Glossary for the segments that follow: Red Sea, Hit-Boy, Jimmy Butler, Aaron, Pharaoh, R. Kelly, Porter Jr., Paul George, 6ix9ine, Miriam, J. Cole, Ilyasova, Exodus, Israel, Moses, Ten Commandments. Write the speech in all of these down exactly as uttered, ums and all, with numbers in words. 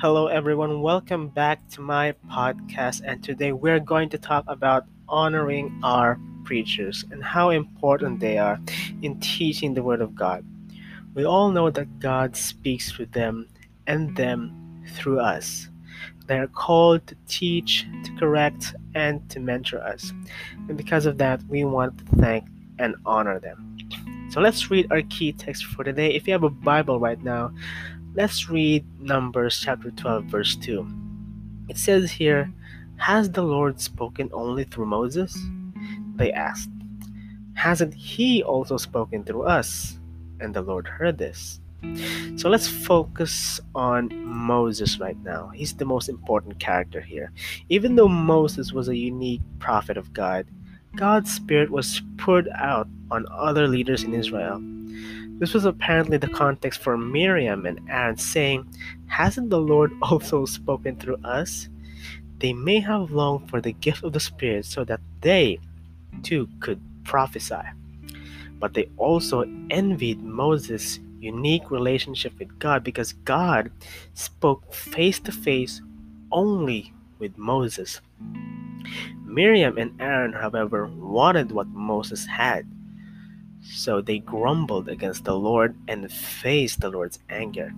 Hello everyone, welcome back to my podcast, and today we're going to talk about honoring our preachers and how important they are in teaching the Word of God. We all know that God speaks through them and them through us. They are called to teach, to correct, and to mentor us. And because of that, we want to thank and honor them. So let's read our key text for today. If you have a Bible right now, let's read Numbers chapter twelve, verse two. It says here, "Has the Lord spoken only through Moses?" They asked. "Hasn't he also spoken through us?" And the Lord heard this. So let's focus on Moses right now. He's the most important character here. Even though Moses was a unique prophet of God, God's Spirit was poured out on other leaders in Israel. This was apparently the context for Miriam and Aaron saying, "Hasn't the Lord also spoken through us?" They may have longed for the gift of the Spirit so that they, too, could prophesy. But they also envied Moses' unique relationship with God because God spoke face-to-face only with Moses. Miriam and Aaron, however, wanted what Moses had. So they grumbled against the Lord and faced the Lord's anger.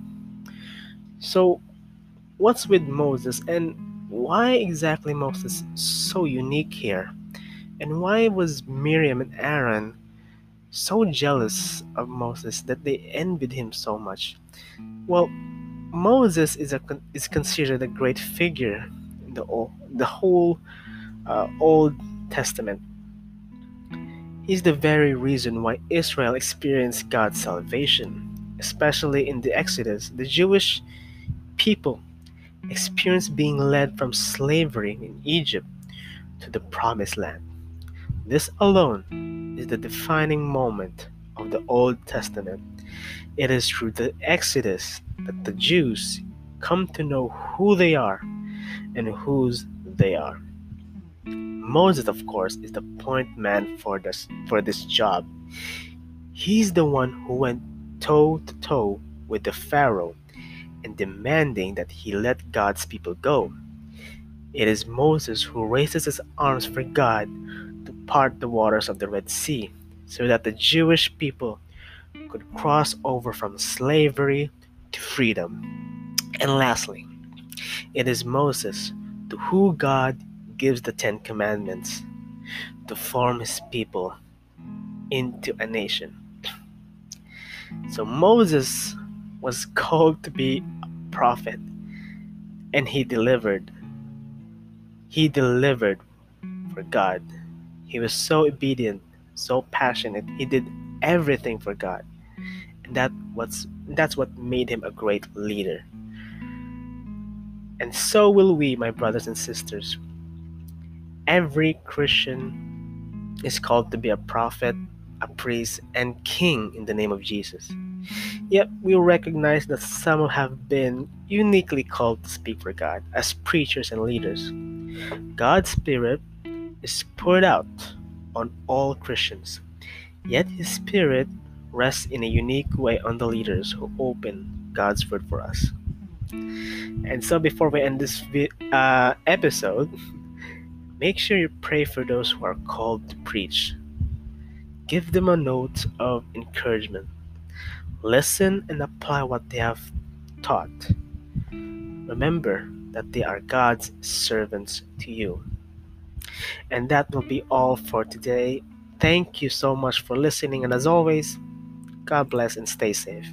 So what's with Moses, and why exactly Moses is so unique here? And why was Miriam and Aaron so jealous of Moses that they envied him so much? Well, Moses is a is considered a great figure in the old, the whole uh, Old Testament. He's the very reason why Israel experienced God's salvation. Especially in the Exodus, the Jewish people experienced being led from slavery in Egypt to the Promised Land. This alone is the defining moment of the Old Testament. It is through the Exodus that the Jews come to know who they are and whose they are. Moses, of course, is the point man for this for this job. He's the one who went toe-to-toe with the Pharaoh in demanding that he let God's people go. It is Moses who raises his arms for God to part the waters of the Red Sea so that the Jewish people could cross over from slavery to freedom. And lastly, it is Moses to whom God gives the Ten Commandments to form his people into a nation. So Moses was called to be a prophet, and he delivered. He delivered for God. He was so obedient, so passionate. He did everything for God. And that what's that's what made him a great leader. And so will we, my brothers and sisters. Every Christian is called to be a prophet, a priest, and king in the name of Jesus. Yet we recognize that some have been uniquely called to speak for God as preachers and leaders. God's Spirit is poured out on all Christians, yet His Spirit rests in a unique way on the leaders who open God's Word for us. And so before we end this uh, episode, make sure you pray for those who are called to preach. Give them a note of encouragement. Listen and apply what they have taught. Remember that they are God's servants to you. And that will be all for today. Thank you so much for listening. And as always, God bless and stay safe.